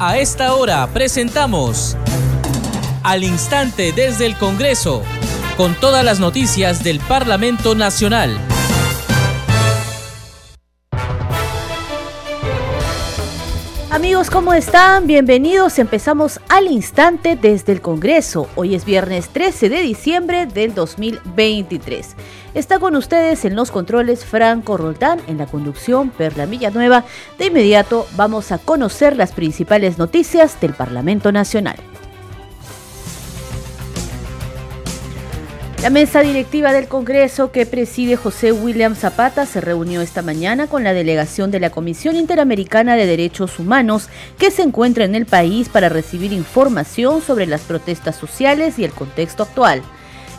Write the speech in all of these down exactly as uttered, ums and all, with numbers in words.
A esta hora presentamos Al Instante desde el Congreso, con todas las noticias del Parlamento Nacional. Amigos, ¿cómo están? Bienvenidos. Empezamos Al Instante desde el Congreso. Hoy es viernes trece de diciembre del dos mil veintitrés. Está con ustedes en los controles Franco Roldán, en la conducción Perla Villanueva. De inmediato vamos a conocer las principales noticias del Parlamento Nacional. La mesa directiva del Congreso que preside José William Zapata se reunió esta mañana con la delegación de la Comisión Interamericana de Derechos Humanos que se encuentra en el país para recibir información sobre las protestas sociales y el contexto actual.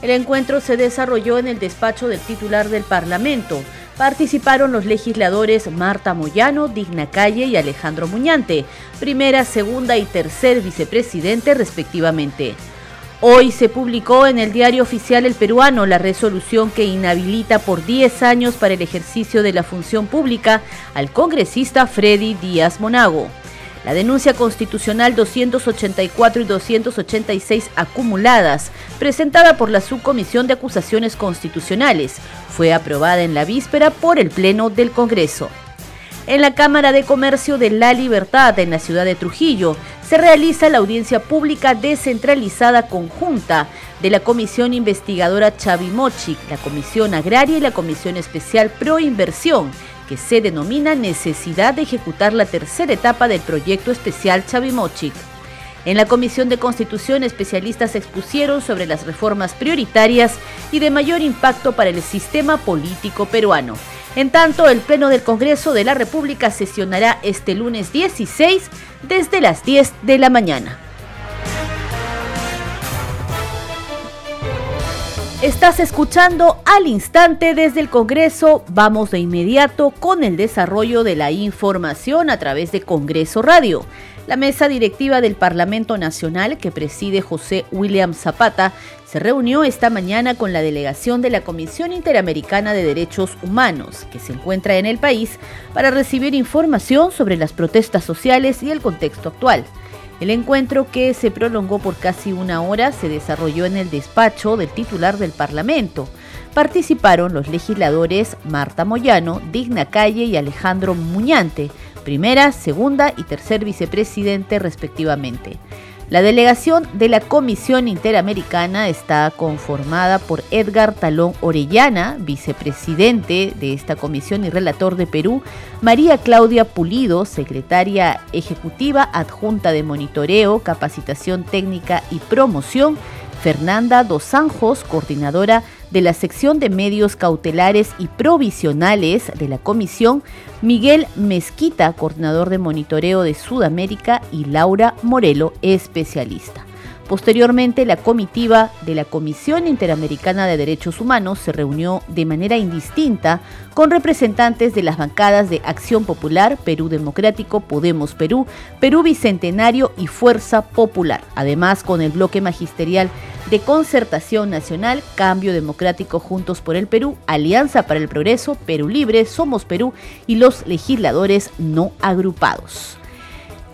El encuentro se desarrolló en el despacho del titular del Parlamento. Participaron los legisladores Marta Moyano, Digna Calle y Alejandro Muñante, primera, segunda y tercer vicepresidente respectivamente. Hoy se publicó en el Diario Oficial El Peruano la resolución que inhabilita por diez años para el ejercicio de la función pública al congresista Freddy Díaz Monago. La denuncia constitucional doscientos ochenta y cuatro y doscientos ochenta y seis acumuladas, presentada por la Subcomisión de Acusaciones Constitucionales, fue aprobada en la víspera por el Pleno del Congreso. En la Cámara de Comercio de La Libertad, en la ciudad de Trujillo, se realiza la audiencia pública descentralizada conjunta de la Comisión Investigadora Chavimochic, la Comisión Agraria y la Comisión Especial Pro Inversión, que se denomina Necesidad de ejecutar la tercera etapa del proyecto especial Chavimochic. En la Comisión de Constitución, especialistas expusieron sobre las reformas prioritarias y de mayor impacto para el sistema político peruano. En tanto, el Pleno del Congreso de la República sesionará este lunes dieciséis desde las diez de la mañana. Estás escuchando Al Instante desde el Congreso. Vamos de inmediato con el desarrollo de la información a través de Congreso Radio. La mesa directiva del Parlamento Nacional, que preside José William Zapata, se reunió esta mañana con la delegación de la Comisión Interamericana de Derechos Humanos, que se encuentra en el país, para recibir información sobre las protestas sociales y el contexto actual. El encuentro, que se prolongó por casi una hora, se desarrolló en el despacho del titular del Parlamento. Participaron los legisladores Marta Moyano, Digna Calle y Alejandro Muñante, primera, segunda y tercer vicepresidente respectivamente. La delegación de la Comisión Interamericana está conformada por Edgar Talón Orellana, vicepresidente de esta comisión y relator de Perú, María Claudia Pulido, secretaria ejecutiva adjunta de Monitoreo, Capacitación Técnica y Promoción, Fernanda Dos Anjos, coordinadora de la sección de medios cautelares y provisionales de la comisión, Miguel Mezquita, coordinador de monitoreo de Sudamérica, y Laura Morelo, especialista. Posteriormente, la comitiva de la Comisión Interamericana de Derechos Humanos se reunió de manera indistinta con representantes de las bancadas de Acción Popular, Perú Democrático, Podemos Perú, Perú Bicentenario y Fuerza Popular. Además, con el bloque magisterial de Concertación Nacional, Cambio Democrático, Juntos por el Perú, Alianza para el Progreso, Perú Libre, Somos Perú y los legisladores no agrupados.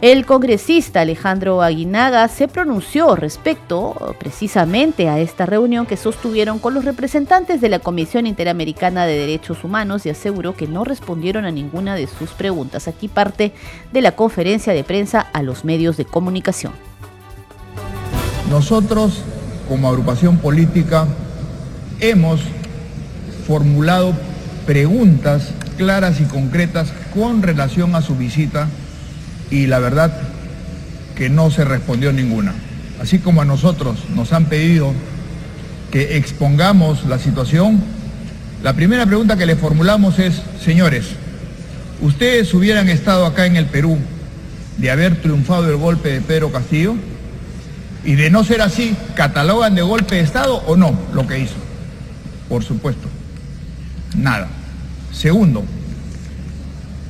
El congresista Alejandro Aguinaga se pronunció respecto precisamente a esta reunión que sostuvieron con los representantes de la Comisión Interamericana de Derechos Humanos y aseguró que no respondieron a ninguna de sus preguntas. Aquí parte de la conferencia de prensa a los medios de comunicación. Nosotros, como agrupación política, hemos formulado preguntas claras y concretas con relación a su visita y la verdad que no se respondió ninguna. Así como a nosotros nos han pedido que expongamos la situación, la primera pregunta que le formulamos es: señores, ¿ustedes hubieran estado acá en el Perú de haber triunfado el golpe de Pedro Castillo? Y de no ser así, ¿catalogan de golpe de Estado o no lo que hizo? Por supuesto, nada. Segundo,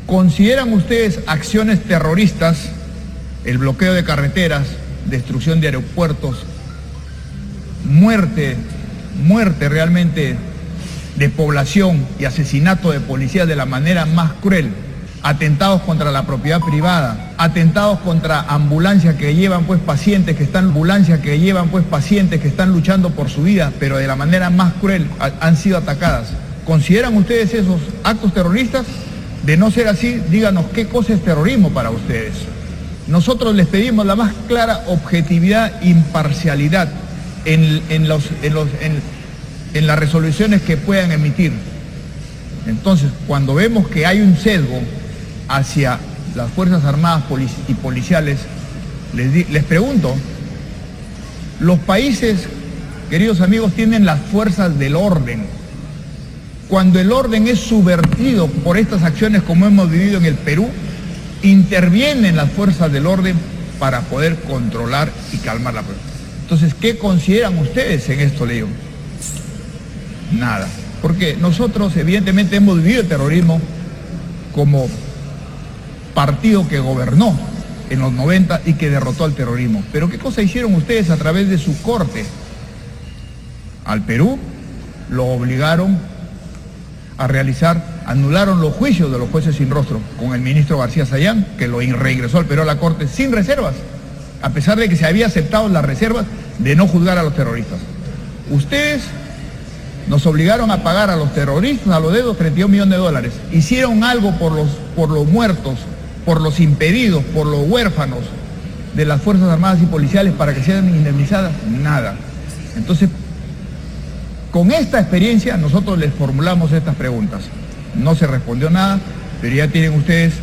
¿consideran ustedes acciones terroristas, el bloqueo de carreteras, destrucción de aeropuertos, muerte, muerte realmente de población y asesinato de policías de la manera más cruel atentados contra la propiedad privada, atentados contra ambulancias que llevan pues pacientes que están ambulancias que llevan pues pacientes que están luchando por su vida, pero de la manera más cruel han sido atacadas. ¿Consideran ustedes esos actos terroristas? De no ser así, díganos qué cosa es terrorismo para ustedes. Nosotros les pedimos la más clara objetividad, imparcialidad en, en, los, en, los, en, en las resoluciones que puedan emitir. Entonces, cuando vemos que hay un sesgo hacia las Fuerzas Armadas y policiales, les, di, les pregunto, los países, queridos amigos, tienen las fuerzas del orden. Cuando el orden es subvertido por estas acciones como hemos vivido en el Perú, intervienen las fuerzas del orden para poder controlar y calmar la protesta. Entonces, ¿qué consideran ustedes en esto, Leo? Nada. Porque nosotros evidentemente hemos vivido el terrorismo como partido que gobernó en los noventa y que derrotó al terrorismo. Pero ¿qué cosa hicieron ustedes a través de su corte? Al Perú lo obligaron a realizar, anularon los juicios de los jueces sin rostro con el ministro García Sayán, que lo reingresó al Perú a la corte sin reservas, a pesar de que se había aceptado las reservas de no juzgar a los terroristas. Ustedes nos obligaron a pagar a los terroristas a los dedos treinta y un millones de dólares. Hicieron algo por los, por los muertos, por los impedidos, por los huérfanos de las Fuerzas Armadas y Policiales para que sean indemnizadas. Nada. Entonces, con esta experiencia nosotros les formulamos estas preguntas. No se respondió nada, pero ya tienen ustedes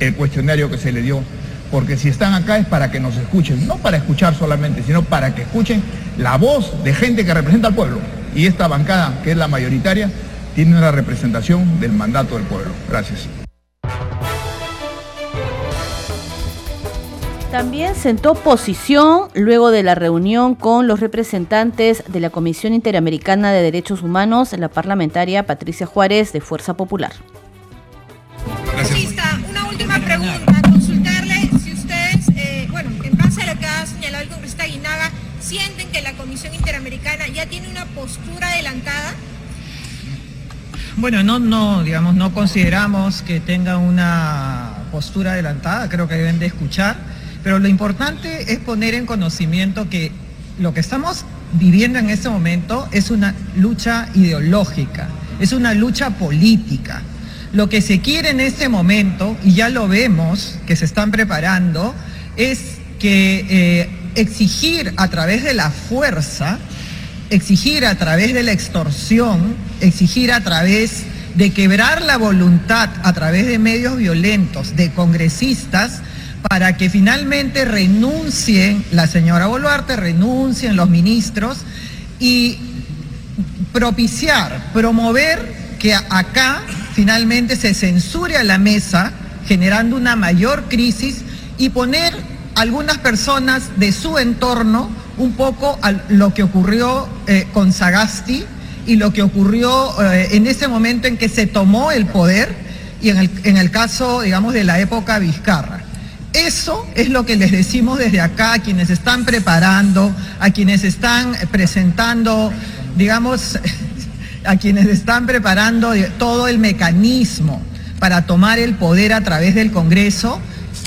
el cuestionario que se le dio. Porque si están acá es para que nos escuchen, no para escuchar solamente, sino para que escuchen la voz de gente que representa al pueblo. Y esta bancada, que es la mayoritaria, tiene una representación del mandato del pueblo. Gracias. También sentó posición luego de la reunión con los representantes de la Comisión Interamericana de Derechos Humanos, la parlamentaria Patricia Juárez, de Fuerza Popular. Gracias. Una última pregunta, consultarle si ustedes, eh, bueno, en base a lo que ha señalado el congresista Guinaga, ¿sienten que la Comisión Interamericana ya tiene una postura adelantada? Bueno, no, no, digamos, no consideramos que tenga una postura adelantada, creo que deben de escuchar, pero lo importante es poner en conocimiento que lo que estamos viviendo en este momento es una lucha ideológica, es una lucha política. Lo que se quiere en este momento, y ya lo vemos, que se están preparando, es que... Eh, exigir a través de la fuerza, exigir a través de la extorsión, exigir a través de quebrar la voluntad a través de medios violentos, de congresistas, para que finalmente renuncien la señora Boluarte, renuncien los ministros y propiciar, promover que acá finalmente se censure a la mesa, generando una mayor crisis y poner algunas personas de su entorno, un poco a lo que ocurrió eh, con Sagasti y lo que ocurrió eh, en ese momento en que se tomó el poder y en el, en el caso, digamos, de la época Vizcarra. Eso es lo que les decimos desde acá a quienes están preparando, a quienes están presentando, digamos, a quienes están preparando todo el mecanismo para tomar el poder a través del Congreso,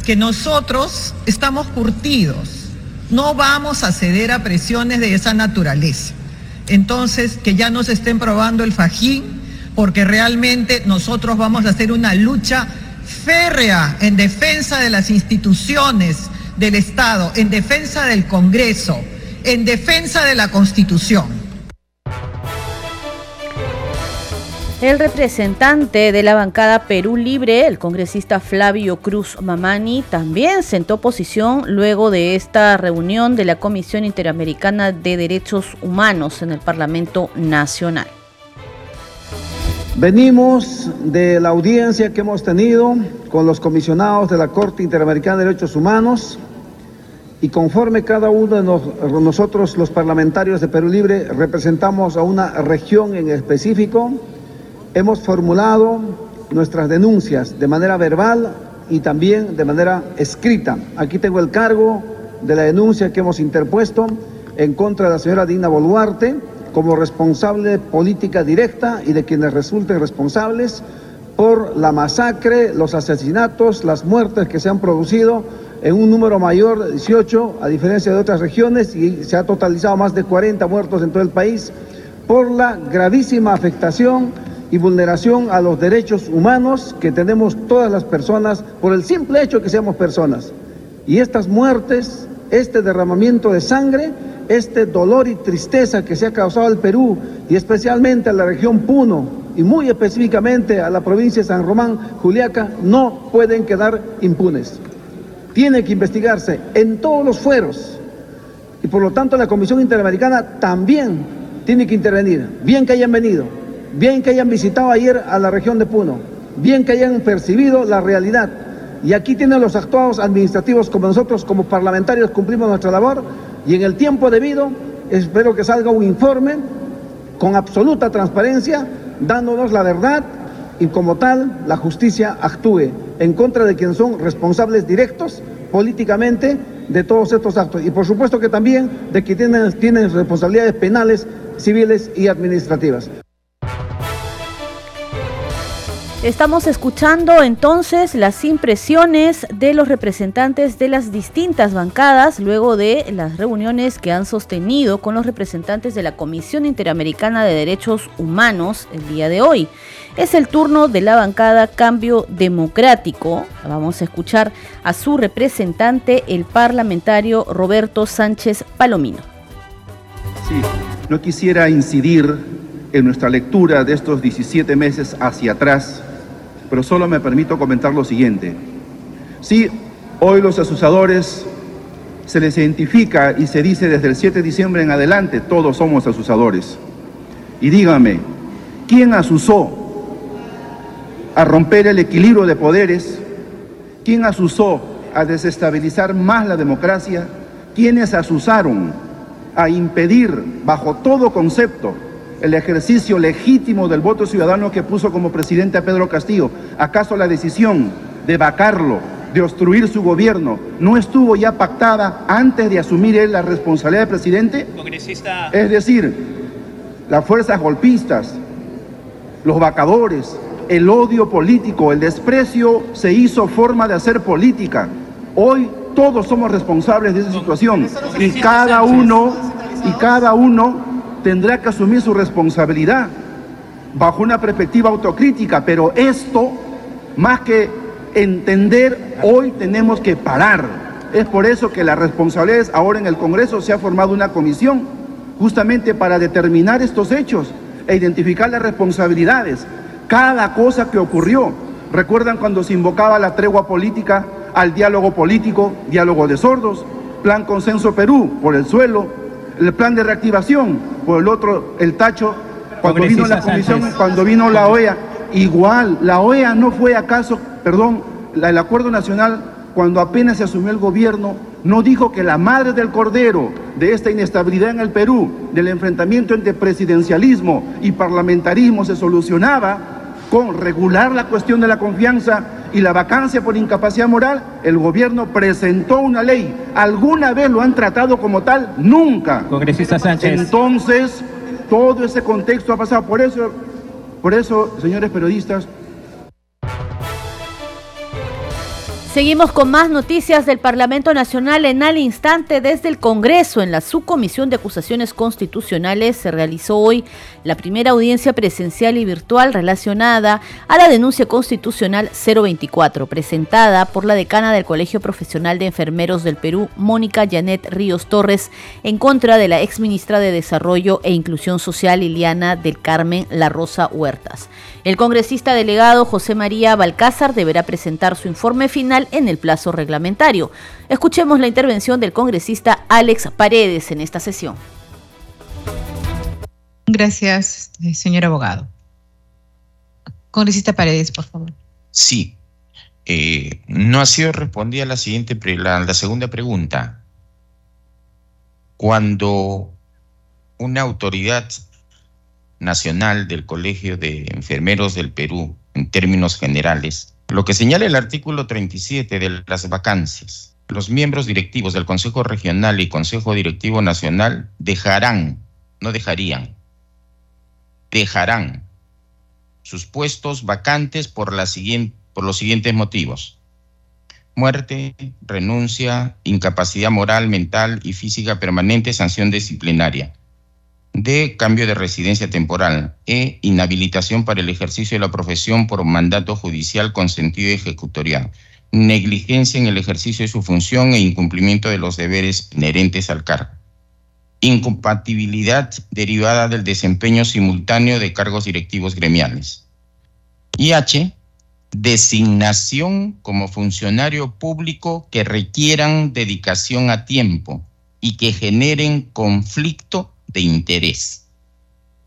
que nosotros estamos curtidos, no vamos a ceder a presiones de esa naturaleza. Entonces, que ya nos estén probando el fajín, porque realmente nosotros vamos a hacer una lucha férrea en defensa de las instituciones del Estado, en defensa del Congreso, en defensa de la Constitución. El representante de la bancada Perú Libre, el congresista Flavio Cruz Mamani, también sentó posición luego de esta reunión de la Comisión Interamericana de Derechos Humanos en el Parlamento Nacional. Venimos de la audiencia que hemos tenido con los comisionados de la Corte Interamericana de Derechos Humanos y conforme cada uno de nos, nosotros, los parlamentarios de Perú Libre, representamos a una región en específico, hemos formulado nuestras denuncias de manera verbal y también de manera escrita. Aquí tengo el cargo de la denuncia que hemos interpuesto en contra de la señora Digna Boluarte como responsable política directa y de quienes resulten responsables por la masacre, los asesinatos, las muertes que se han producido en un número mayor, dieciocho, a diferencia de otras regiones, y se ha totalizado más de cuarenta muertos en todo el país, por la gravísima afectación y vulneración a los derechos humanos que tenemos todas las personas por el simple hecho que seamos personas. Y estas muertes, este derramamiento de sangre, este dolor y tristeza que se ha causado al Perú y especialmente a la región Puno y muy específicamente a la provincia de San Román, Juliaca, no pueden quedar impunes. Tiene que investigarse en todos los fueros y por lo tanto la Comisión Interamericana también tiene que intervenir. Bien que hayan venido, bien que hayan visitado ayer a la región de Puno, bien que hayan percibido la realidad. Y aquí tienen los actuados administrativos como nosotros, como parlamentarios, cumplimos nuestra labor y en el tiempo debido espero que salga un informe con absoluta transparencia, dándonos la verdad y como tal la justicia actúe en contra de quienes son responsables directos políticamente de todos estos actos y por supuesto que también de quienes tienen, tienen responsabilidades penales, civiles y administrativas. Estamos escuchando entonces las impresiones de los representantes de las distintas bancadas luego de las reuniones que han sostenido con los representantes de la Comisión Interamericana de Derechos Humanos el día de hoy. Es el turno de la bancada Cambio Democrático. Vamos a escuchar a su representante, el parlamentario Roberto Sánchez Palomino. Sí, no quisiera incidir en nuestra lectura de estos diecisiete meses hacia atrás, pero solo me permito comentar lo siguiente. Sí, hoy los acusadores se les identifica y se dice desde el siete de diciembre en adelante, todos somos acusadores. Y dígame, ¿quién asusó a romper el equilibrio de poderes? ¿Quién asusó a desestabilizar más la democracia? ¿Quiénes asusaron a impedir bajo todo concepto el ejercicio legítimo del voto ciudadano que puso como presidente a Pedro Castillo? ¿Acaso la decisión de vacarlo, de obstruir su gobierno, no estuvo ya pactada antes de asumir él la responsabilidad de presidente? Congresista. Es decir, las fuerzas golpistas, los vacadores, el odio político, el desprecio se hizo forma de hacer política. Hoy todos somos responsables de esa situación y cada uno, y cada uno tendrá que asumir su responsabilidad bajo una perspectiva autocrítica, pero esto, más que entender, hoy tenemos que parar. Es por eso que las responsabilidades ahora en el Congreso se ha formado una comisión, justamente para determinar estos hechos e identificar las responsabilidades, cada cosa que ocurrió. ¿Recuerdan cuando se invocaba la tregua política, al diálogo político, diálogo de sordos, Plan Consenso Perú por el suelo, el plan de reactivación, por el otro, el tacho, cuando vino la comisión, cuando vino la O E A, igual, la O E A no fue acaso, perdón, la, el Acuerdo Nacional, cuando apenas se asumió el gobierno, no dijo que la madre del cordero de esta inestabilidad en el Perú, del enfrentamiento entre presidencialismo y parlamentarismo se solucionaba con regular la cuestión de la confianza y la vacancia por incapacidad moral. El gobierno presentó una ley. ¿Alguna vez lo han tratado como tal? Nunca. Congresista Sánchez. Entonces, todo ese contexto ha pasado. Por eso, por eso, señores periodistas. Seguimos con más noticias del Parlamento Nacional en Al Instante desde el Congreso. En la Subcomisión de Acusaciones Constitucionales se realizó hoy la primera audiencia presencial y virtual relacionada a la denuncia constitucional cero veinticuatro, presentada por la decana del Colegio Profesional de Enfermeros del Perú, Mónica Janet Ríos Torres, en contra de la exministra de Desarrollo e Inclusión Social, Liliana del Carmen La Rosa Huertas. El congresista delegado José María Balcázar deberá presentar su informe final en el plazo reglamentario. Escuchemos la intervención del congresista Alex Paredes en esta sesión. Gracias, señor abogado. Congresista Paredes, por favor. Sí. Eh, no ha sido respondida la siguiente, la, la segunda pregunta. Cuando una autoridad nacional del Colegio de Enfermeros del Perú, en términos generales, lo que señala el artículo treinta y siete de las vacancias, los miembros directivos del Consejo Regional y Consejo Directivo Nacional dejarán, no dejarían, dejarán sus puestos vacantes por, la siguiente, por los siguientes motivos: muerte, renuncia, incapacidad moral, mental y física permanente, sanción disciplinaria; D, cambio de residencia temporal; E, inhabilitación para el ejercicio de la profesión por mandato judicial con sentido ejecutorial; negligencia en el ejercicio de su función e incumplimiento de los deberes inherentes al cargo; incompatibilidad derivada del desempeño simultáneo de cargos directivos gremiales; y H, designación como funcionario público que requieran dedicación a tiempo y que generen conflicto de interés.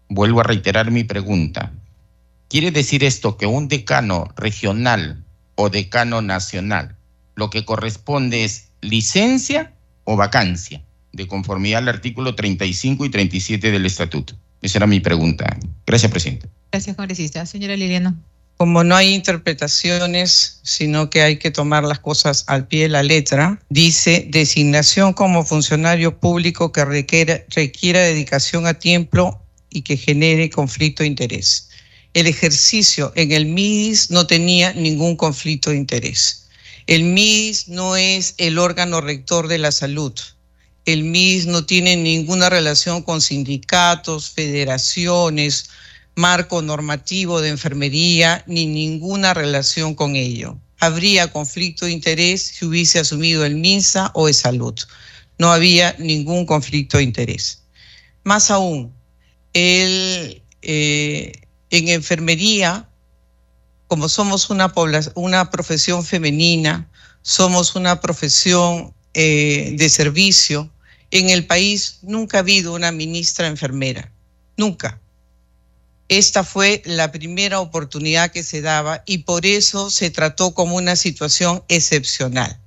Vuelvo a reiterar mi pregunta. ¿Quiere decir esto que un decano regional o decano nacional, lo que corresponde es licencia o vacancia, de conformidad al artículo treinta y cinco y treinta y siete del Estatuto? Esa era mi pregunta. Gracias, presidente. Gracias, congresista. Señora Liliana. Como no hay interpretaciones, sino que hay que tomar las cosas al pie de la letra, dice designación como funcionario público que requiera, requiera dedicación a tiempo y que genere conflicto de interés. El ejercicio en el M I D I S no tenía ningún conflicto de interés. El M I D I S no es el órgano rector de la salud. El M I D I S no tiene ninguna relación con sindicatos, federaciones, marco normativo de enfermería, ni ninguna relación con ello. Habría conflicto de interés si hubiese asumido el MINSA o el Salud. No había ningún conflicto de interés. Más aún, el, eh, en enfermería, como somos una, población, una profesión femenina, somos una profesión eh, de servicio, en el país nunca ha habido una ministra enfermera, nunca. Esta fue la primera oportunidad que se daba y por eso se trató como una situación excepcional.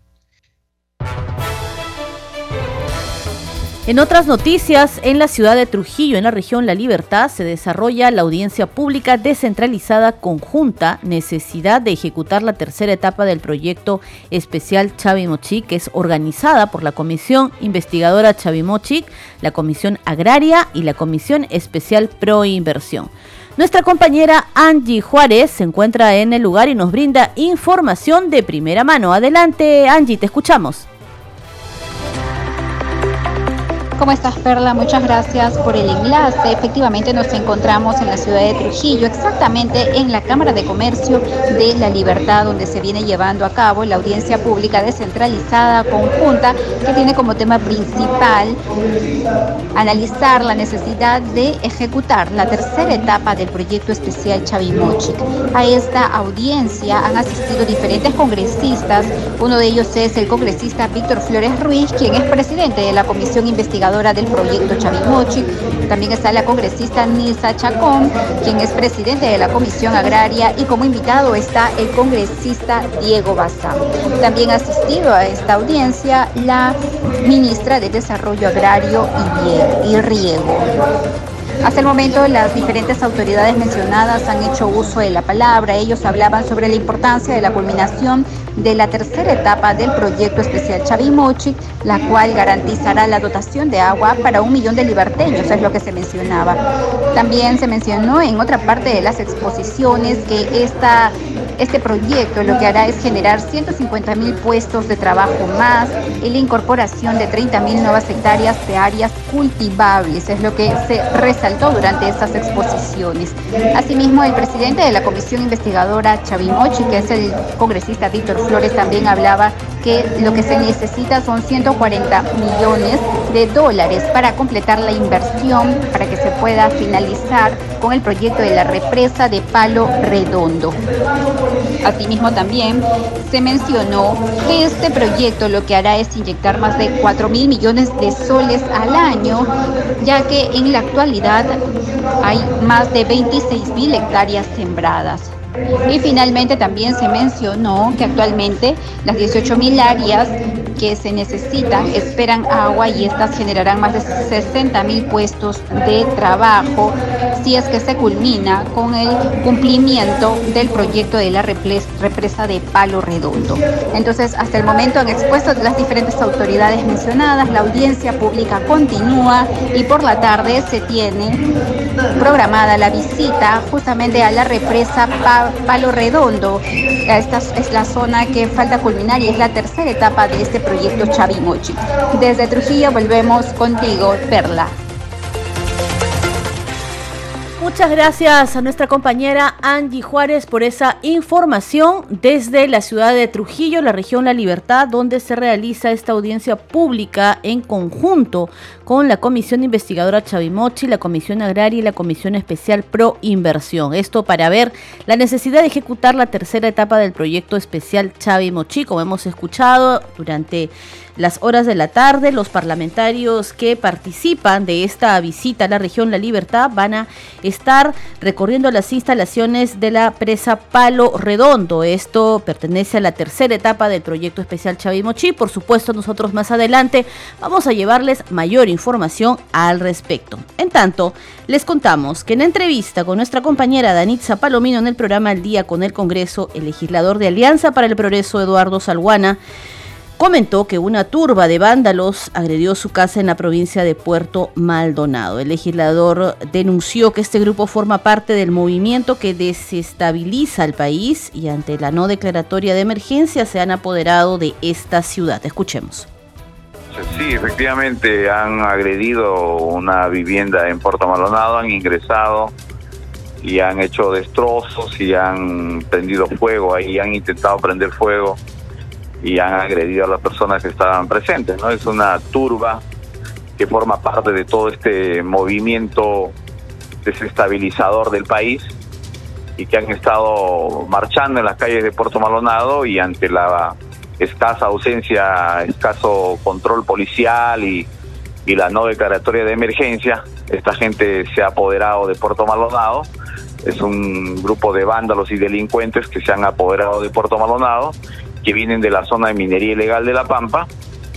En otras noticias, en la ciudad de Trujillo, en la región La Libertad, se desarrolla la audiencia pública descentralizada conjunta, necesidad de ejecutar la tercera etapa del proyecto especial Chavimochic, que es organizada por la Comisión Investigadora Chavimochic, la Comisión Agraria y la Comisión Especial Pro Inversión. Nuestra compañera Angie Juárez se encuentra en el lugar y nos brinda información de primera mano. Adelante, Angie, te escuchamos. ¿Cómo estás, Perla? Muchas gracias por el enlace. Efectivamente, nos encontramos en la ciudad de Trujillo, exactamente en la Cámara de Comercio de La Libertad, donde se viene llevando a cabo la audiencia pública descentralizada conjunta, que tiene como tema principal analizar la necesidad de ejecutar la tercera etapa del proyecto especial Chavimochic. A esta audiencia han asistido diferentes congresistas. Uno de ellos es el congresista Víctor Flores Ruiz, quien es presidente de la Comisión Investigadora del proyecto Chavimochic. También está la congresista Nilsa Chacón, quien es presidente de la Comisión Agraria, y como invitado está el congresista Diego Bazán. También ha asistido a esta audiencia la ministra de Desarrollo Agrario y Riego. Hasta el momento, las diferentes autoridades mencionadas han hecho uso de la palabra. Ellos hablaban sobre la importancia de la culminación de la tercera etapa del proyecto especial Chavimochic, la cual garantizará la dotación de agua para un millón de liberteños, es lo que se mencionaba. También se mencionó en otra parte de las exposiciones que esta, este proyecto lo que hará es generar ciento cincuenta mil puestos de trabajo más y la incorporación de treinta mil nuevas hectáreas de áreas cultivables, es lo que se resaltó durante estas exposiciones. Asimismo, el presidente de la Comisión Investigadora Chavimochic, que es el congresista Víctor Flores, también hablaba que lo que se necesita son ciento cuarenta millones de dólares para completar la inversión para que se pueda finalizar con el proyecto de la represa de Palo Redondo. Asimismo, también se mencionó que este proyecto lo que hará es inyectar más de cuatro mil millones de soles al año, ya que en la actualidad hay más de veintiséis mil hectáreas sembradas. Y finalmente también se mencionó que actualmente las dieciocho mil áreas que se necesitan, esperan agua, y estas generarán más de sesenta mil puestos de trabajo si es que se culmina con el cumplimiento del proyecto de la represa de Palo Redondo. Entonces, hasta el momento han expuesto las diferentes autoridades mencionadas, la audiencia pública continúa y por la tarde se tiene programada la visita justamente a la represa pa Palo Redondo. Esta es la zona que falta culminar y es la tercera etapa de este proyecto Chavimochic. Desde Trujillo volvemos contigo, Perla. Muchas gracias a nuestra compañera Angie Juárez por esa información desde la ciudad de Trujillo, la región La Libertad, donde se realiza esta audiencia pública en conjunto con la Comisión Investigadora Chavimochi, la Comisión Agraria y la Comisión Especial Pro Inversión. Esto para ver la necesidad de ejecutar la tercera etapa del proyecto especial Chavimochi. Como hemos escuchado durante las horas de la tarde, los parlamentarios que participan de esta visita a la región La Libertad van a estar recorriendo las instalaciones de la presa Palo Redondo. Esto pertenece a la tercera etapa del proyecto especial Chavimochi. Por supuesto, nosotros más adelante vamos a llevarles mayor información al respecto. En tanto, les contamos que en entrevista con nuestra compañera Danitza Palomino en el programa Al Día con el Congreso, el legislador de Alianza para el Progreso, Eduardo Salguana, comentó que una turba de vándalos agredió su casa en la provincia de Puerto Maldonado. El legislador denunció que este grupo forma parte del movimiento que desestabiliza el país y ante la no declaratoria de emergencia se han apoderado de esta ciudad. Escuchemos. Sí, efectivamente han agredido una vivienda en Puerto Maldonado, han ingresado y han hecho destrozos y han prendido fuego ahí, han intentado prender fuego y han agredido a las personas que estaban presentes, ¿no? Es una turba que forma parte de todo este movimiento desestabilizador del país y que han estado marchando en las calles de Puerto Maldonado, y ante la escasa ausencia, escaso control policial y, y la no declaratoria de emergencia, esta gente se ha apoderado de Puerto Maldonado. Es un grupo de vándalos y delincuentes que se han apoderado de Puerto Maldonado, que vienen de la zona de minería ilegal de La Pampa,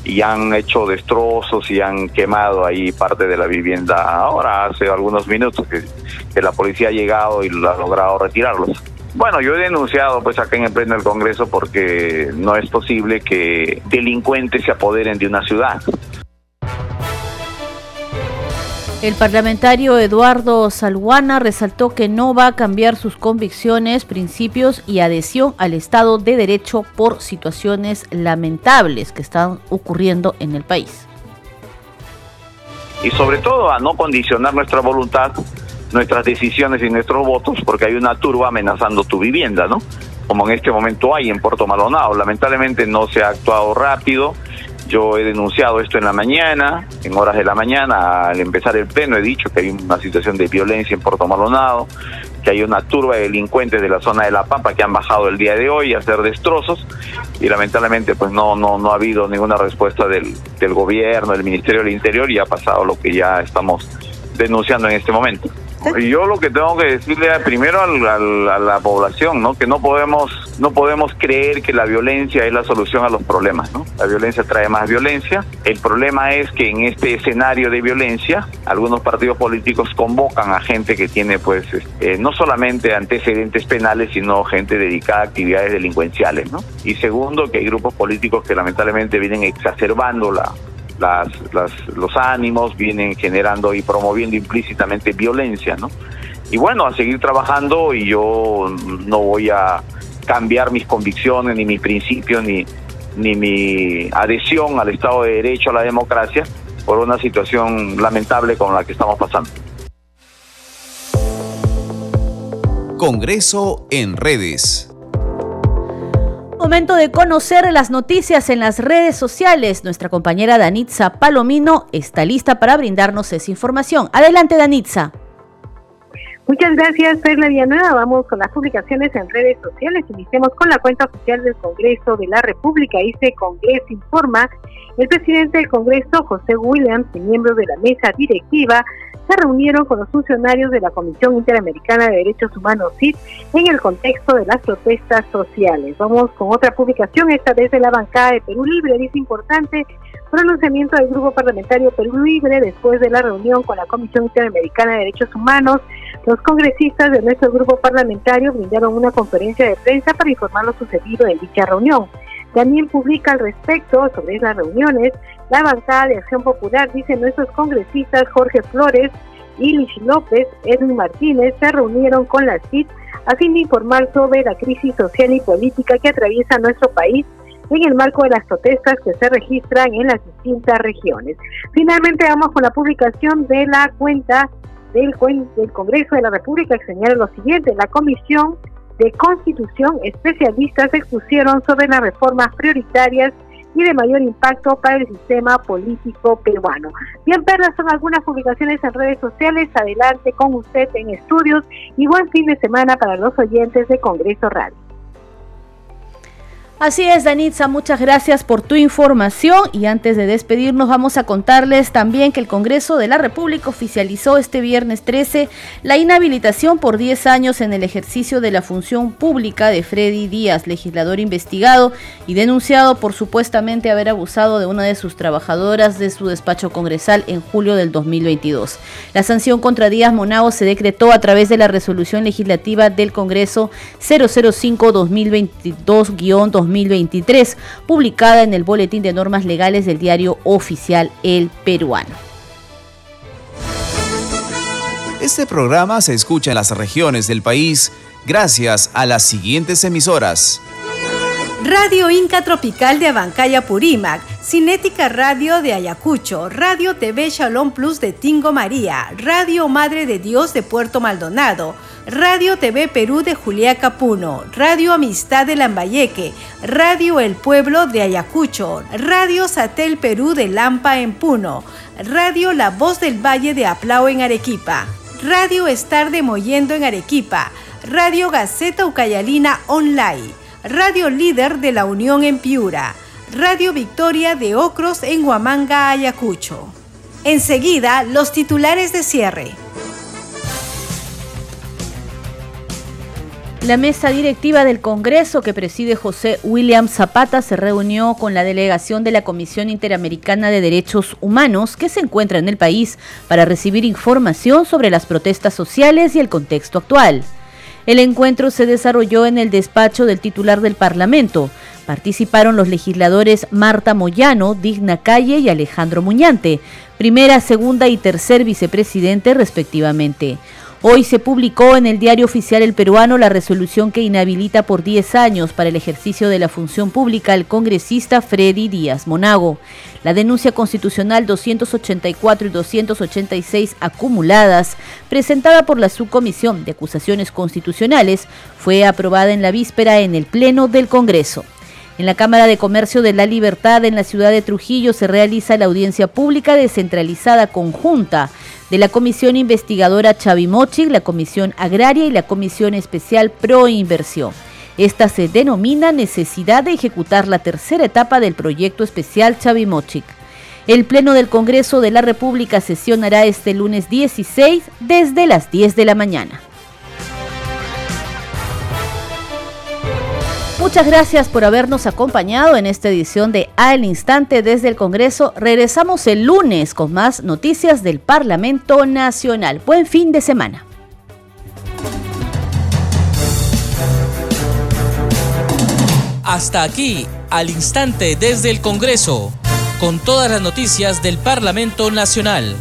y han hecho destrozos y han quemado ahí parte de la vivienda ahora, hace algunos minutos que, que la policía ha llegado y lo ha logrado retirarlos. Bueno, yo he denunciado pues acá en el Pleno del Congreso porque no es posible que delincuentes se apoderen de una ciudad. El parlamentario Eduardo Salguana resaltó que no va a cambiar sus convicciones, principios y adhesión al Estado de Derecho por situaciones lamentables que están ocurriendo en el país. Y sobre todo a no condicionar nuestra voluntad, nuestras decisiones y nuestros votos, porque hay una turba amenazando tu vivienda, ¿no? Como en este momento hay en Puerto Maldonado. Lamentablemente no se ha actuado rápido. Yo he denunciado esto en la mañana, en horas de la mañana, al empezar el pleno he dicho que hay una situación de violencia en Puerto Maldonado, que hay una turba de delincuentes de la zona de La Pampa que han bajado el día de hoy a hacer destrozos, y lamentablemente pues no no no ha habido ninguna respuesta del, del gobierno, del Ministerio del Interior, y ha pasado lo que ya estamos denunciando en este momento. Yo lo que tengo que decirle primero a la, a la población, ¿no? Que no podemos no podemos creer que la violencia es la solución a los problemas, ¿no? La violencia trae más violencia. El problema es que en este escenario de violencia, algunos partidos políticos convocan a gente que tiene, pues, eh, no solamente antecedentes penales, sino gente dedicada a actividades delincuenciales, ¿no? Y segundo, que hay grupos políticos que lamentablemente vienen exacerbando la Las, las, los ánimos, vienen generando y promoviendo implícitamente violencia, ¿no? Y bueno, a seguir trabajando, y yo no voy a cambiar mis convicciones, ni mis principios, ni, ni mi adhesión al Estado de Derecho, a la democracia, por una situación lamentable con la que estamos pasando. Congreso en redes. Momento de conocer las noticias en las redes sociales. Nuestra compañera Danitza Palomino está lista para brindarnos esa información. Adelante, Danitza. Muchas gracias, Perla Villanueva. Vamos con las publicaciones en redes sociales. Iniciemos con la cuenta oficial del Congreso de la República. Dice: Congreso informa. El presidente del Congreso, José William, y miembros de la mesa directiva se reunieron con los funcionarios de la Comisión Interamericana de Derechos Humanos, C I D, en el contexto de las protestas sociales. Vamos con otra publicación, esta vez de la bancada de Perú Libre. Dice: importante pronunciamiento del grupo parlamentario Perú Libre después de la reunión con la Comisión Interamericana de Derechos Humanos. Los congresistas de nuestro grupo parlamentario brindaron una conferencia de prensa para informar lo sucedido en dicha reunión. También publica al respecto sobre las reuniones la bancada de Acción Popular. Dice: nuestros congresistas Jorge Flores, Ilish López, Edwin Martínez se reunieron con la C I D a fin de informar sobre la crisis social y política que atraviesa nuestro país en el marco de las protestas que se registran en las distintas regiones. Finalmente vamos con la publicación de la cuenta del, del Congreso de la República, que señala lo siguiente: la Comisión de Constitución, especialistas expusieron sobre las reformas prioritarias y de mayor impacto para el sistema político peruano. Bien, Perla, son algunas publicaciones en redes sociales. Adelante con usted en estudios y buen fin de semana para los oyentes de Congreso Radio. Así es, Danitza, muchas gracias por tu información, y antes de despedirnos vamos a contarles también que el Congreso de la República oficializó este viernes trece la inhabilitación por diez años en el ejercicio de la función pública de Freddy Díaz, legislador investigado y denunciado por supuestamente haber abusado de una de sus trabajadoras de su despacho congresal en julio del dos mil veintidós. La sanción contra Díaz Monago se decretó a través de la resolución legislativa del Congreso cero cero cinco guión dos mil veintidós guión dos mil veintitrés, publicada en el Boletín de Normas Legales del Diario Oficial El Peruano. Este programa se escucha en las regiones del país gracias a las siguientes emisoras: Radio Inca Tropical de Abancaya, Purímac; Cinética Radio de Ayacucho; Radio T V Shalom Plus de Tingo María; Radio Madre de Dios de Puerto Maldonado; Radio T V Perú de Juliaca, Puno; Radio Amistad de Lambayeque; Radio El Pueblo de Ayacucho; Radio Satel Perú de Lampa en Puno; Radio La Voz del Valle de Aplao en Arequipa; Radio Star de Mollendo en Arequipa; Radio Gaceta Ucayalina Online; Radio Líder de La Unión en Piura; Radio Victoria de Ocros en Huamanga, Ayacucho. Enseguida, los titulares de cierre. La mesa directiva del Congreso, que preside José William Zapata, se reunió con la delegación de la Comisión Interamericana de Derechos Humanos, que se encuentra en el país, para recibir información sobre las protestas sociales y el contexto actual. El encuentro se desarrolló en el despacho del titular del Parlamento. Participaron los legisladores Marta Moyano, Digna Calle y Alejandro Muñante, primera, segunda y tercer vicepresidente respectivamente. Hoy se publicó en el Diario Oficial El Peruano la resolución que inhabilita por diez años para el ejercicio de la función pública al congresista Freddy Díaz Monago. La denuncia constitucional doscientos ochenta y cuatro y doscientos ochenta y seis acumuladas, presentada por la Subcomisión de Acusaciones Constitucionales, fue aprobada en la víspera en el Pleno del Congreso. En la Cámara de Comercio de La Libertad, en la ciudad de Trujillo, se realiza la audiencia pública descentralizada conjunta de la Comisión Investigadora Chavimochic, la Comisión Agraria y la Comisión Especial Pro Inversión. Esta se denomina necesidad de ejecutar la tercera etapa del proyecto especial Chavimochic. El Pleno del Congreso de la República sesionará este lunes dieciséis desde las diez de la mañana. Muchas gracias por habernos acompañado en esta edición de Al Instante desde el Congreso. Regresamos el lunes con más noticias del Parlamento Nacional. Buen fin de semana. Hasta aquí, Al Instante desde el Congreso, con todas las noticias del Parlamento Nacional.